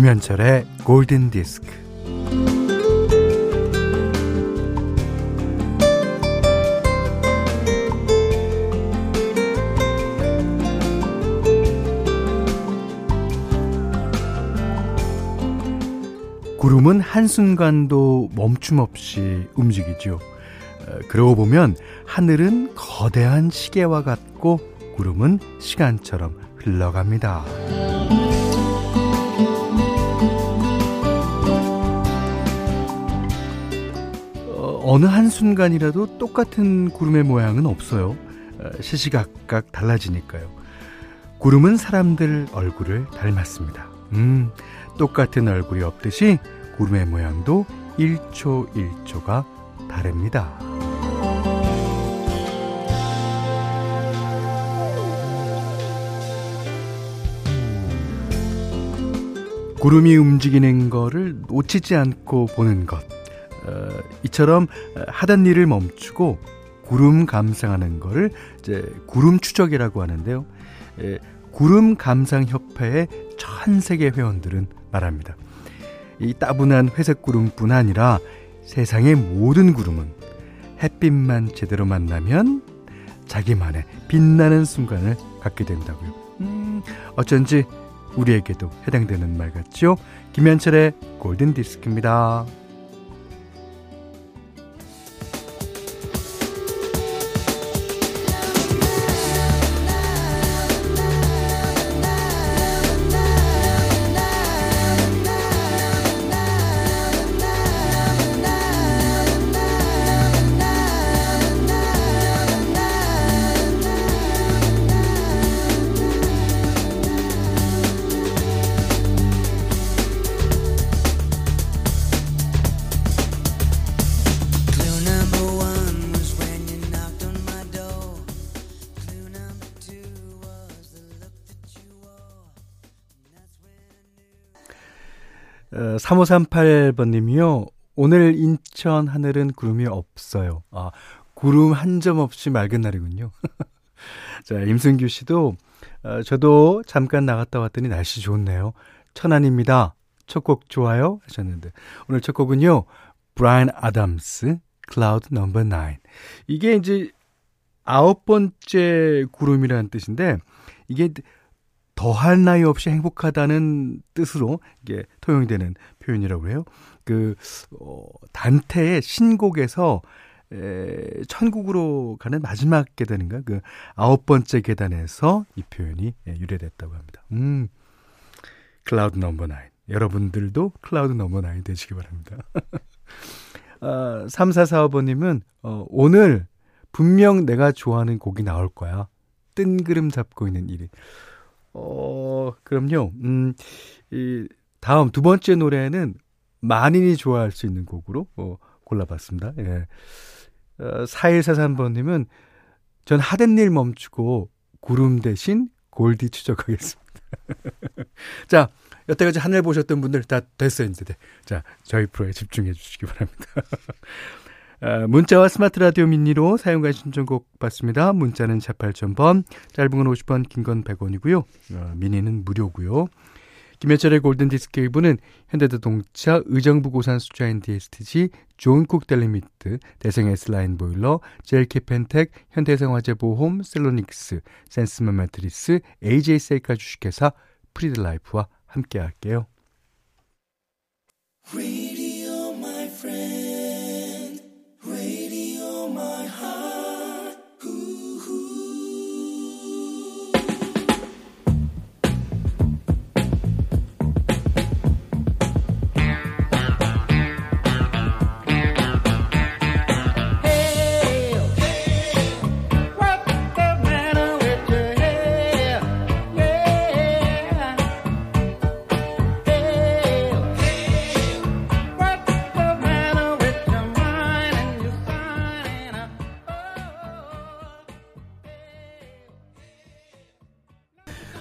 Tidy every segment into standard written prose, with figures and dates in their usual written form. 김현철의 골든디스크. 구름은 한순간도 멈춤 없이 움직이죠. 그러고 보면 하늘은 거대한 시계와 같고 구름은 시간처럼 흘러갑니다. 어느 한순간이라도 똑같은 구름의 모양은 없어요. 시시각각 달라지니까요. 구름은 사람들 얼굴을 닮았습니다. 똑같은 얼굴이 없듯이 구름의 모양도 1초 1초가 다릅니다. 구름이 움직이는 거를 놓치지 않고 보는 것, 이처럼 하던 일을 멈추고 구름 감상하는 거를 이제 구름 추적이라고 하는데요. 구름 감상 협회의 1,000세계 회원들은 말합니다. 이 따분한 회색 구름뿐 아니라 세상의 모든 구름은 햇빛만 제대로 만나면 자기만의 빛나는 순간을 갖게 된다고요. 어쩐지 우리에게도 해당되는 말 같죠? 김현철의 골든디스크입니다. 3538번님이요. 오늘 인천 하늘은 구름이 없어요. 아, 구름 한 점 없이 맑은 날이군요. 자, 임승규 씨도 저도 잠깐 나갔다 왔더니 날씨 좋네요. 천안입니다. 첫 곡 좋아요? 하셨는데 오늘 첫 곡은요. 브라이언 아담스 클라우드 넘버 나인. 이게 이제 9번째 구름이라는 뜻인데 이게 더할 나위 없이 행복하다는 뜻으로 이게 통용되는 표현이라고 해요. 단테의 신곡에서 천국으로 가는 마지막 계단인가? 9번째 계단에서 이 표현이 유래됐다고 합니다. 클라우드 넘버 나인. 여러분들도 클라우드 넘버 나인 되시기 바랍니다. 3445번님은 오늘 분명 내가 좋아하는 곡이 나올 거야. 뜬구름 잡고 있는 1인. 그럼요. 다음 두 번째 노래는 만인이 좋아할 수 있는 곡으로 골라봤습니다. 예. 4143번님은 전 하던 일 멈추고 구름 대신 골디 추적하겠습니다. 자, 여태까지 하늘 보셨던 분들 다 됐어요. 이제. 자, 저희 프로에 집중해 주시기 바랍니다. 문자와 스마트 라디오 미니로 사용과 신청곡 받습니다. 문자는 48,000번, 짧은 건 50원, 긴 건 100원이고요. 미니는 무료고요. 김현철의 골든디스크 일부는 현대자동차, 의정부 고산 수자인 DSTG, 존쿡 델리미트, 대생 S라인 보일러, JLK펜텍, 현대생화재보험, 셀로닉스, 센스맨 매트리스, AJ셀카 주식회사, 프리드라이프와 함께 할게요.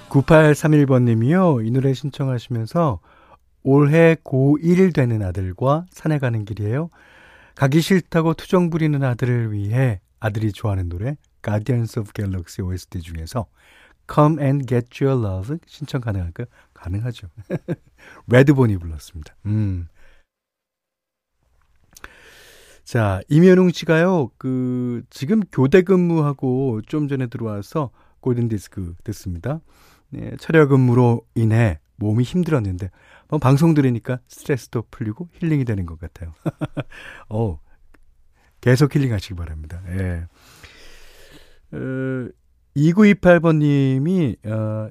9831번님이요. 이 노래 신청하시면서 올해 고1 되는 아들과 산에 가는 길이에요. 가기 싫다고 투정 부리는 아들을 위해 아들이 좋아하는 노래 Guardians of Galaxy OST 중에서 Come and Get Your Love 신청 가능할까요? 가능하죠. 레드본이 불렀습니다. 자, 임현웅 씨가요, 지금 교대 근무하고 좀 전에 들어와서 골든디스크 듣습니다. 네, 철야 근무로 인해 몸이 힘들었는데, 방송 들으니까 스트레스도 풀리고 힐링이 되는 것 같아요. 계속 힐링하시기 바랍니다. 예. 2928번님이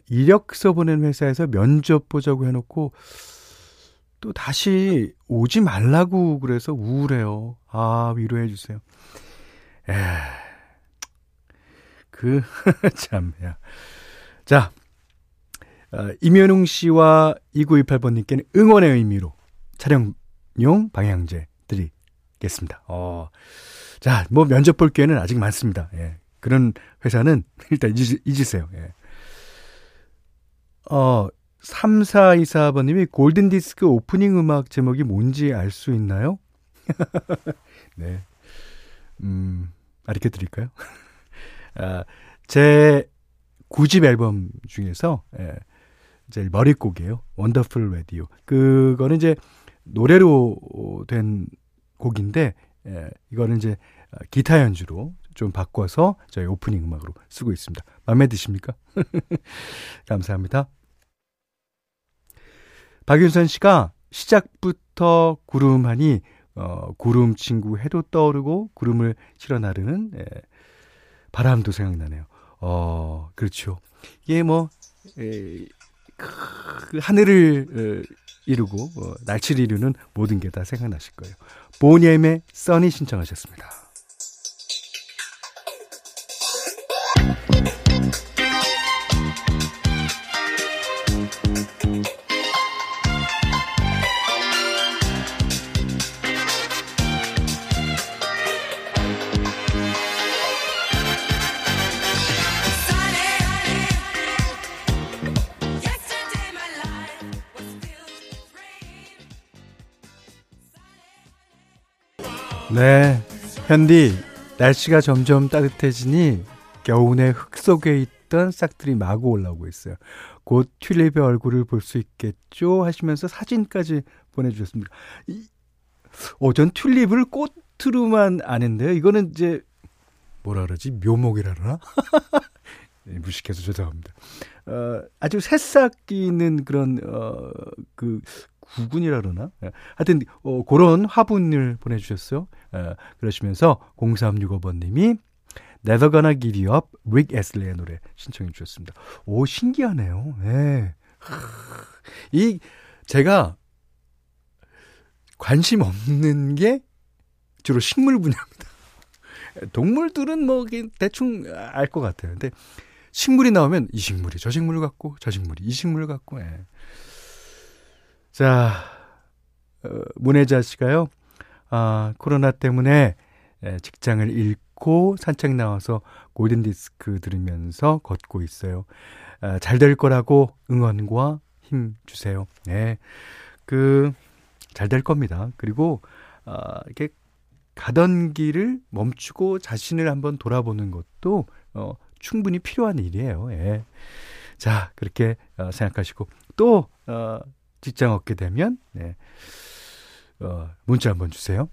이력서 보낸 회사에서 면접 보자고 해놓고 또 다시 오지 말라고 그래서 우울해요. 아, 위로해 주세요. 참야. 자, 임현웅 씨와 2928번님께는 응원의 의미로 촬영용 방향제 드리겠습니다. 자, 뭐 면접 볼 기회는 아직 많습니다. 예. 그런 회사는 일단 잊으세요. 예. 3424번님이 골든디스크 오프닝 음악 제목이 뭔지 알 수 있나요? 네. 가르쳐 드릴까요? 제 9집 앨범 중에서, 제 머릿곡이에요. Wonderful Radio. 그거는 이제 노래로 된 곡인데, 이거는 이제 기타 연주로 좀 바꿔서 저희 오프닝 음악으로 쓰고 있습니다. 마음에 드십니까? 감사합니다. 박윤선 씨가 시작부터 구름하니, 구름 친구 해도 떠오르고 구름을 실어 나르는 바람도 생각나네요. 그렇죠. 이게 하늘을 이루고 날치를 이루는 모든 게 다 생각나실 거예요. 보니엠의 써니 신청하셨습니다. 네, 현디, 날씨가 점점 따뜻해지니 겨우내 흙 속에 있던 싹들이 마구 올라오고 있어요. 곧 튤립의 얼굴을 볼 수 있겠죠? 하시면서 사진까지 보내주셨습니다. 전 튤립을 꽃으로만 아는데요. 이거는 이제 뭐라 그러지? 묘목이라 그러나? 무식해서 죄송합니다. 아주 새싹이 있는 그런 구군이라 그러나? 하여튼 그런 화분을 보내주셨어요. 그러시면서 0365번님이 Never Gonna Give You Up, 릭 애슬레의 노래 신청해 주셨습니다. 오, 신기하네요. 예. 제가 관심 없는 게 주로 식물 분야입니다. 동물들은 대충 알 것 같아요. 근데 식물이 나오면 이 식물이 저 식물 같고 저 식물이 이 식물 같고. 예. 자, 문혜자 씨가요, 코로나 때문에 직장을 잃고 산책 나와서 골든디스크 들으면서 걷고 있어요. 잘 될 거라고 응원과 힘 주세요. 네, 잘 될 겁니다. 그리고 이렇게 가던 길을 멈추고 자신을 한번 돌아보는 것도 충분히 필요한 일이에요. 예. 자, 그렇게 생각하시고 또 직장 얻게 되면 문자 한번 주세요.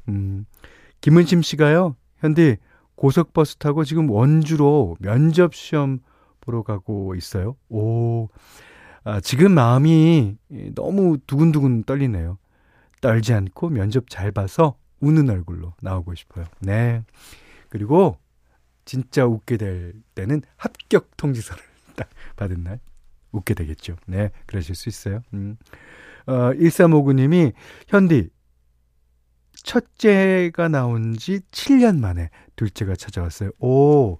김은심 씨가요, 현디, 고속버스 타고 지금 원주로 면접시험 보러 가고 있어요. 지금 마음이 너무 두근두근 떨리네요. 떨지 않고 면접 잘 봐서 우는 얼굴로 나오고 싶어요. 네. 그리고 진짜 웃게 될 때는 합격 통지서를 딱 받은 날 웃게 되겠죠. 네, 그러실 수 있어요. 1359님이 현디, 첫째가 나온 지 7년 만에 둘째가 찾아왔어요. 오,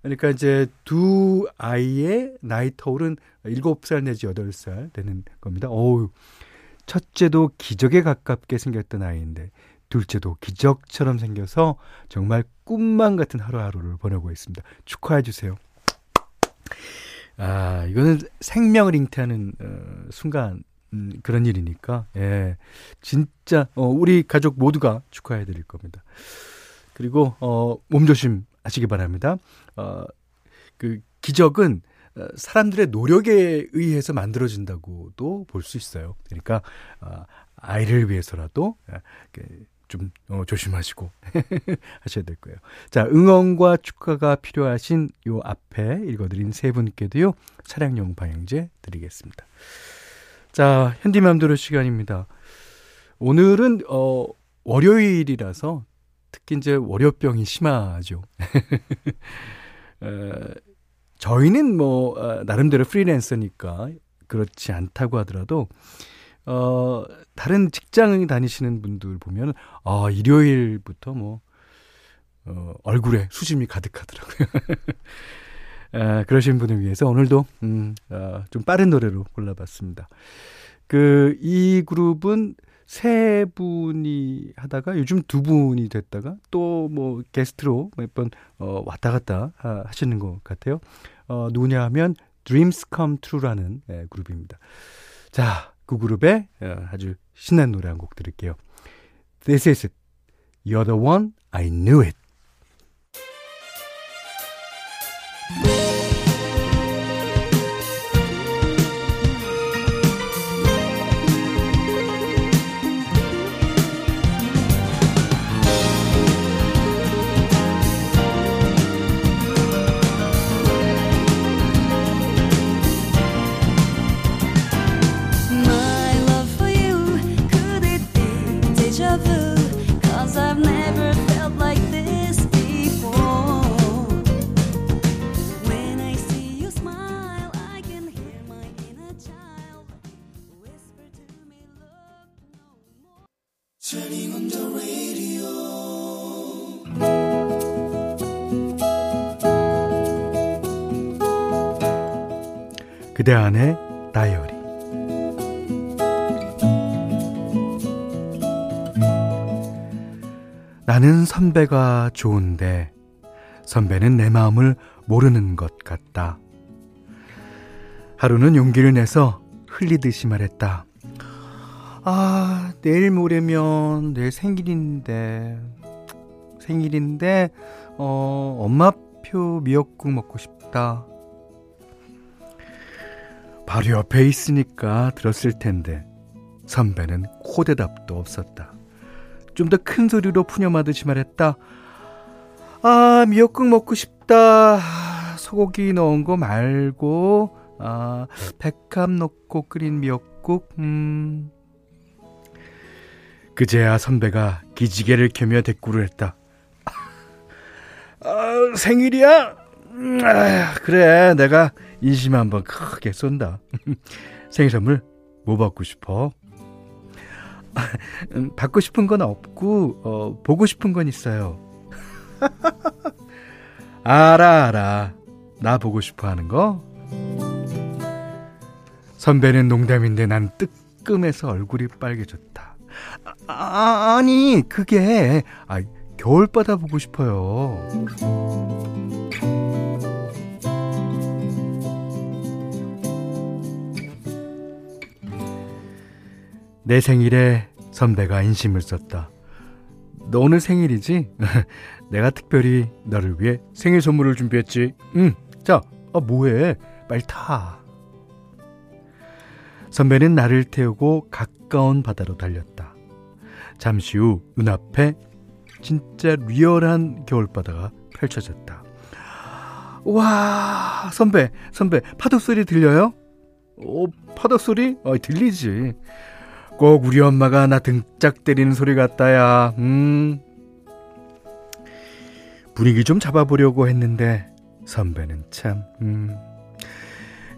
그러니까 이제 두 아이의 나이 터울은 7살 내지 8살 되는 겁니다. 오, 첫째도 기적에 가깝게 생겼던 아이인데 둘째도 기적처럼 생겨서 정말 꿈만 같은 하루하루를 보내고 있습니다. 축하해 주세요. 이거는 생명을 잉태하는 순간, 그런 일이니까, 예. 진짜, 우리 가족 모두가 축하해 드릴 겁니다. 그리고, 몸조심 하시기 바랍니다. 기적은 사람들의 노력에 의해서 만들어진다고도 볼 수 있어요. 그러니까 아이를 위해서라도 좀 조심하시고 하셔야 될 거예요. 자, 응원과 축하가 필요하신 요 앞에 읽어드린 세 분께도요, 차량용 방향제 드리겠습니다. 자, 현디맘대로 시간입니다. 오늘은 월요일이라서 특히 이제 월요병이 심하죠. 저희는 뭐 나름대로 프리랜서니까 그렇지 않다고 하더라도 다른 직장 다니시는 분들 보면 일요일부터 뭐 얼굴에 수심이 가득하더라고요. 그러신 분을 위해서 오늘도 좀 빠른 노래로 골라봤습니다. 이 그룹은 세 분이 하다가 요즘 두 분이 됐다가 또 뭐 게스트로 몇 번 왔다 갔다 하시는 것 같아요. 누구냐 하면 Dreams Come True라는 그룹입니다. 자, 그 그룹의 아주 신난 노래 한 곡 들을게요. This is it. You're the one I knew it. 그대 안의 다이어리. 나는 선배가 좋은데 선배는 내 마음을 모르는 것 같다. 하루는 용기를 내서 흘리듯이 말했다. 내일 모레면 내 생일인데 엄마표 미역국 먹고 싶다. 바로 옆에 있으니까 들었을 텐데 선배는 코대답도 없었다. 좀 더 큰 소리로 푸념하듯이 말했다. 미역국 먹고 싶다. 소고기 넣은 거 말고 백합 넣고 끓인 미역국. 그제야 선배가 기지개를 켜며 대꾸를 했다. 생일이야? 그래, 내가 인심 한번 크게 쏜다. 생일 선물 뭐 받고 싶어? 받고 싶은 건 없고 보고 싶은 건 있어요. 알아, 나 보고 싶어 하는 거? 선배는 농담인데 난 뜨끔해서 얼굴이 빨개졌다. 아니 그게 겨울바다 보고 싶어요. 내 생일에 선배가 인심을 썼다. 너 오늘 생일이지? 내가 특별히 너를 위해 생일 선물을 준비했지. 자, 뭐해? 빨리 타. 선배는 나를 태우고 가까운 바다로 달렸다. 잠시 후 눈앞에 진짜 리얼한 겨울바다가 펼쳐졌다. 와, 선배, 파도 소리 들려요? 파도 소리? 들리지. 꼭 우리 엄마가 나 등짝 때리는 소리 같다야. 분위기 좀 잡아보려고 했는데 선배는 참.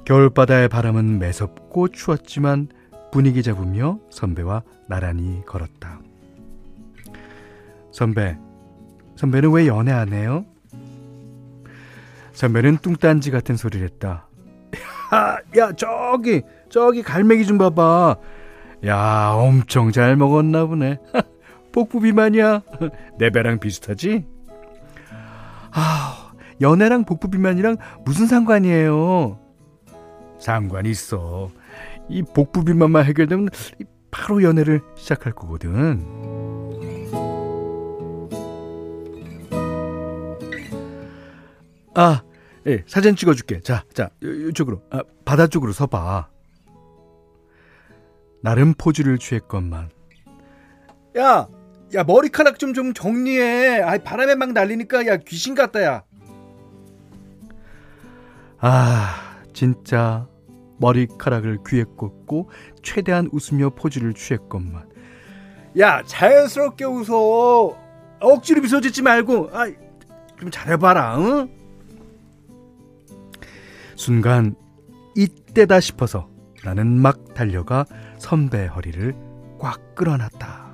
겨울바다의 바람은 매섭고 추웠지만 분위기 잡으며 선배와 나란히 걸었다. 선배는 왜 연애 안 해요? 선배는 뚱딴지 같은 소리를 했다. 야, 저기 갈매기 좀 봐봐. 야, 엄청 잘 먹었나 보네. 복부 비만이야. 내 배랑 비슷하지? 연애랑 복부 비만이랑 무슨 상관이에요? 상관 있어. 이 복부 비만만 해결되면 바로 연애를 시작할 거거든. 예, 사진 찍어줄게. 자, 이쪽으로. 아, 바다 쪽으로 서봐. 나름 포즈를 취했건만. 야, 머리카락 좀 정리해. 아이, 바람에 막 날리니까, 야, 귀신 같다, 야. 아, 진짜 머리카락을 귀에 꽂고 최대한 웃으며 포즈를 취했건만. 야, 자연스럽게 웃어. 억지로 미소 짓지 말고. 아, 좀 잘해봐라, 응? 순간 이때다 싶어서 나는 막 달려가 선배 허리를 꽉 끌어놨다.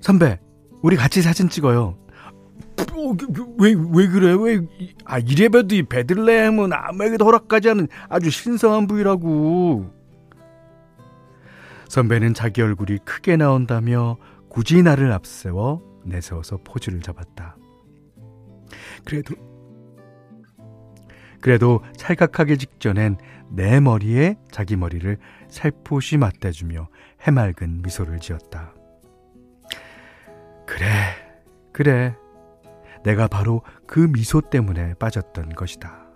선배, 우리 같이 사진 찍어요. 왜 그래? 이래봬도 이 베들레헴은 아무에게도 허락하지 않은 아주 신성한 부위라고. 선배는 자기 얼굴이 크게 나온다며 굳이 나를 앞세워 내세워서 포즈를 잡았다. 그래도 찰칵하기 직전엔 내 머리에 자기 머리를 살포시 맞대주며 해맑은 미소를 지었다. 그래. 내가 바로 그 미소 때문에 빠졌던 것이다.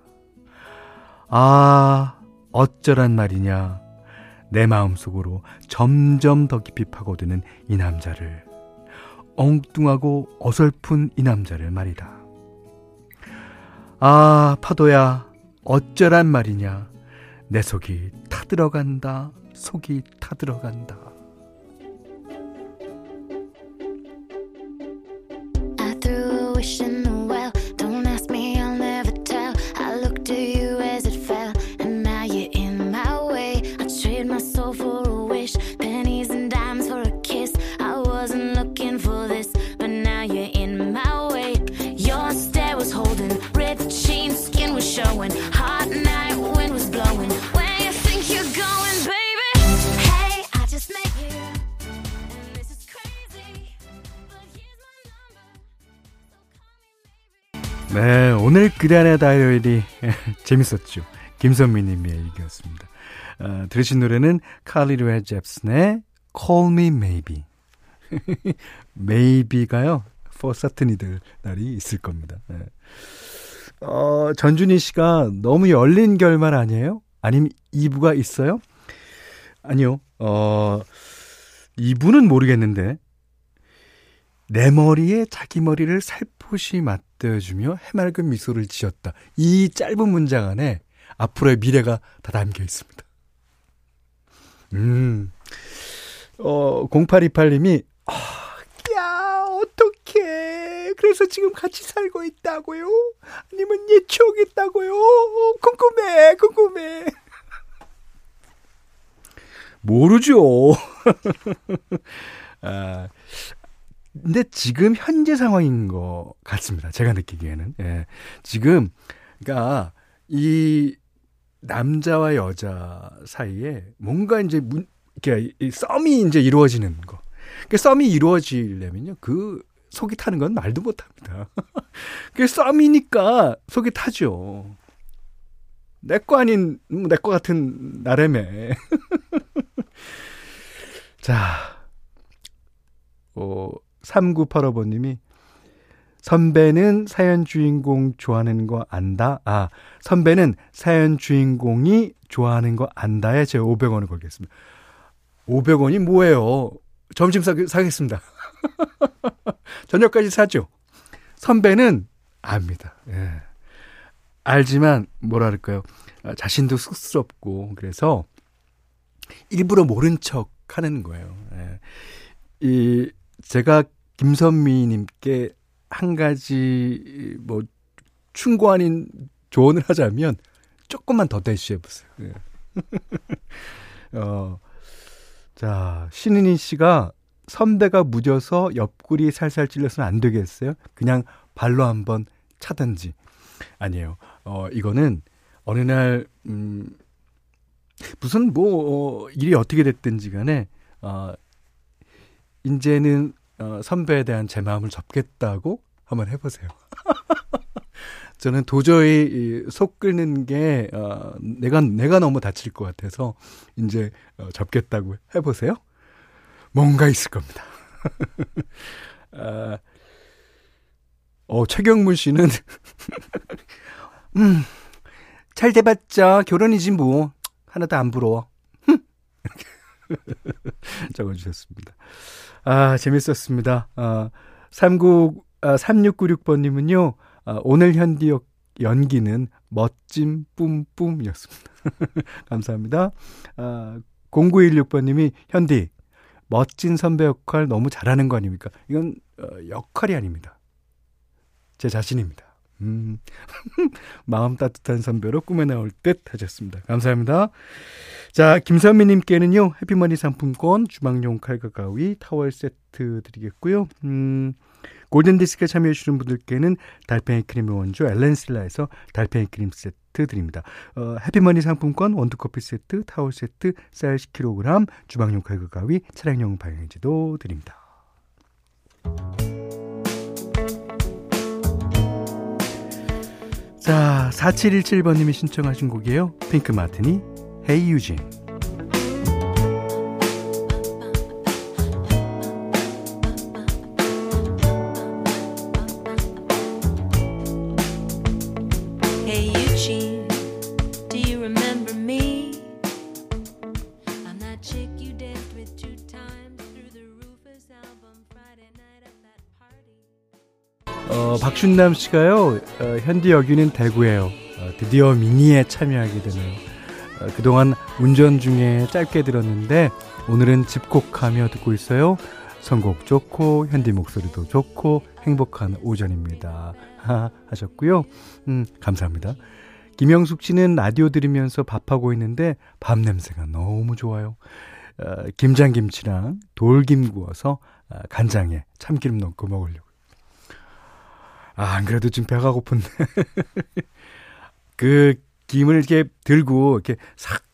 아, 어쩌란 말이냐. 내 마음속으로 점점 더 깊이 파고드는 이 남자를, 엉뚱하고 어설픈 이 남자를 말이다. 아, 파도야, 어쩌란 말이냐. 내 속이 타들어간다. 속이 타들어간다. 네, 오늘 그대안의 다이어리 재밌었죠. 김선미님의 일기였습니다. 들으신 노래는 칼리 로에 잽슨의 Call Me Maybe. Maybe가요, for certain이들 날이 있을 겁니다. 네. 전준희 씨가 너무 열린 결말 아니에요? 아니면 2부가 있어요? 아니요. 2부는 모르겠는데, 내 머리에 자기 머리를 살포시 맞대어주며 해맑은 미소를 지었다. 이 짧은 문장 안에 앞으로의 미래가 다 담겨 있습니다. 0828님이 야, 어떡해. 그래서 지금 같이 살고 있다고요? 아니면 얘 추억이 있다고요? 궁금해. 모르죠. 아, 근데 지금 현재 상황인 것 같습니다. 제가 느끼기에는. 예. 지금, 그러니까, 이 남자와 여자 사이에 뭔가 이제, 이 썸이 이제 이루어지는 거. 그 썸이 이루어지려면요, 그 속이 타는 건 말도 못 합니다. 그 썸이니까 속이 타죠. 내 거 아닌, 내 거 같은 나래매. 자, 3985번님이 선배는 사연 주인공 좋아하는 거 안다. 아, 선배는 사연 주인공이 좋아하는 거 안다에 제 500원을 걸겠습니다. 500원이 뭐예요? 점심 사겠습니다. 저녁까지 사죠. 선배는 압니다. 예. 알지만 뭐랄까요, 자신도 쑥스럽고 그래서 일부러 모른 척 하는 거예요. 예. 제가 김선미님께 한 가지 충고 아닌 조언을 하자면, 조금만 더 대쉬해 보세요. 네. 자, 신은희 씨가 선배가 무뎌서 옆구리 살살 찔러서는 안 되겠어요? 그냥 발로 한번 차든지. 아니에요. 이거는 어느 날 무슨 일이 어떻게 됐든지 간에 이제는 선배에 대한 제 마음을 접겠다고 한번 해보세요. 저는 도저히 속 끓는 게 내가 너무 다칠 것 같아서 이제 접겠다고 해보세요. 뭔가 있을 겁니다. 최경문 씨는 잘 돼봤자 결혼이지 뭐 하나도 안 부러워 적어주셨습니다. 아, 재밌었습니다. 3696번님은요 오늘 현디 연기는 멋짐 뿜뿜 이었습니다. 감사합니다. 0916번님이 현디 멋진 선배 역할 너무 잘하는 거 아닙니까? 이건 역할이 아닙니다. 제 자신입니다. 마음 따뜻한 선배로 꿈에 나올 듯 하셨습니다. 감사합니다. 자, 김선미님께는요 해피머니 상품권, 주방용 칼과 가위, 타월 세트 드리겠고요. 골든디스크에 참여해주시는 분들께는 달팽이 크림의 원조 엘렌실라에서 달팽이 크림 세트 드립니다. 해피머니 상품권, 원두커피 세트, 타월 세트, 쌀 10kg, 주방용 칼과 가위, 차량용 방향지도 드립니다. 자, 4717번님이 신청하신 곡이에요. 핑크 마티니, 헤이 유진. 박준남 씨가요, 현디 여기는 대구예요. 드디어 미니에 참여하게 되네요. 그동안 운전 중에 짧게 들었는데 오늘은 집콕하며 듣고 있어요. 선곡 좋고 현디 목소리도 좋고 행복한 오전입니다. 하셨고요. 감사합니다. 김영숙 씨는 라디오 들으면서 밥하고 있는데 밥 냄새가 너무 좋아요. 김장김치랑 돌김 구워서 간장에 참기름 넣고 먹으려고. 아, 안 그래도 지금 배가 고픈데. 그 김을 이렇게 들고 이렇게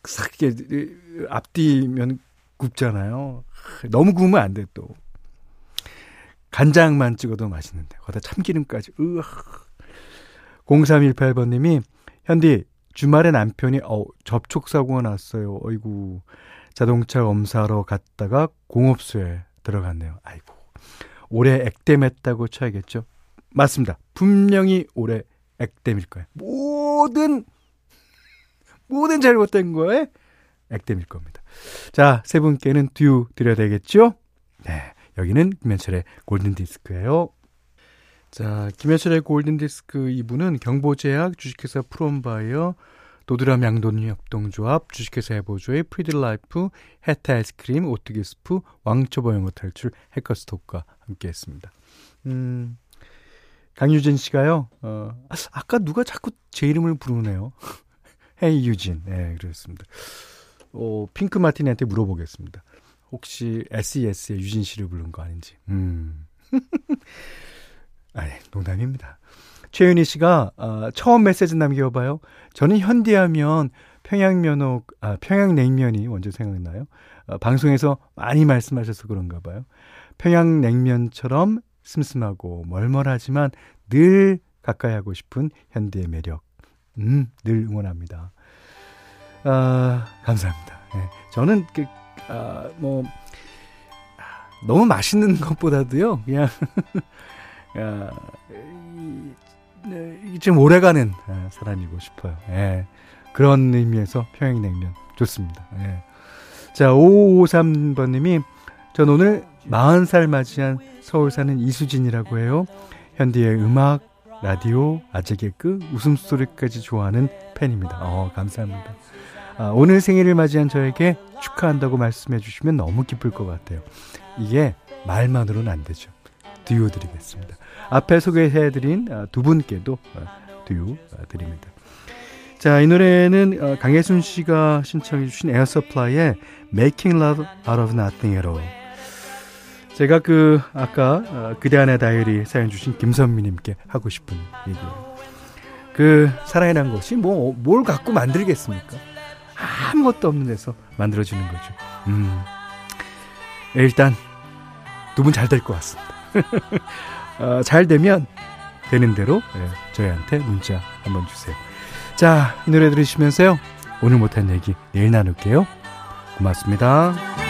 싹싹 이렇게 앞뒤면 굽잖아요. 너무 구우면 안 돼 또. 간장만 찍어도 맛있는데 거기다 참기름까지. 0318번님이 현디 주말에 남편이 접촉사고가 났어요. 어이구. 자동차 검사하러 갔다가 공업수에 들어갔네요. 아이고. 올해 액땜했다고 쳐야겠죠? 맞습니다. 분명히 올해 액땜일 거예요. 모든 잘못된 거에 액땜일 겁니다. 자, 세 분께는 듀 드려야 되겠죠? 네, 여기는 김현철의 골든디스크예요. 자, 김현철의 골든디스크 2부는 경보제약, 주식회사 프롬바이어, 도드람 양돈협동조합, 주식회사 해보조의 프리딜라이프, 해타 아이스크림, 오뚜기스프, 왕초보 영어 탈출, 해커스톡과 함께했습니다. 강유진 씨가요, 아까 누가 자꾸 제 이름을 부르네요. 헤이 유진. 네, 그렇습니다. 핑크 마티니한테 물어보겠습니다. 혹시 SES의 유진 씨를 부른 거 아닌지. 아니, 농담입니다. 최윤희 씨가, 처음 메시지 남겨봐요. 저는 현대하면 평양냉면이 먼저 생각나요. 방송에서 많이 말씀하셔서 그런가 봐요. 평양냉면처럼 슴슴하고 멀멀하지만 늘 가까이 하고 싶은 현대의 매력, 늘 응원합니다. 감사합니다. 네, 저는 너무 맛있는 것보다도요 그냥 좀 오래가는 사람이고 싶어요. 네, 그런 의미에서 평양냉면 좋습니다. 네. 자, 5553번님이 전 오늘 40살 맞이한 서울 사는 이수진이라고 해요. 현디의 음악, 라디오, 아재 개그, 웃음소리까지 좋아하는 팬입니다. 감사합니다. 오늘 생일을 맞이한 저에게 축하한다고 말씀해 주시면 너무 기쁠 것 같아요. 이게 말만으로는 안 되죠. 듀오 드리겠습니다. 앞에 소개해드린 두 분께도 듀오 드립니다. 자, 이 노래는 강혜순 씨가 신청해 주신 에어서플라이의 Making Love Out of Nothing at All. 제가 아까 그대 안의 다이어리 사연 주신 김선미님께 하고 싶은 얘기예요. 사랑이란 것이 뭘 갖고 만들겠습니까? 아무것도 없는 데서 만들어지는 거죠. 일단 두 분 잘 될 것 같습니다. 잘 되면 되는 대로 저희한테 문자 한번 주세요. 자, 이 노래 들으시면서요. 오늘 못한 얘기 내일 나눌게요. 고맙습니다.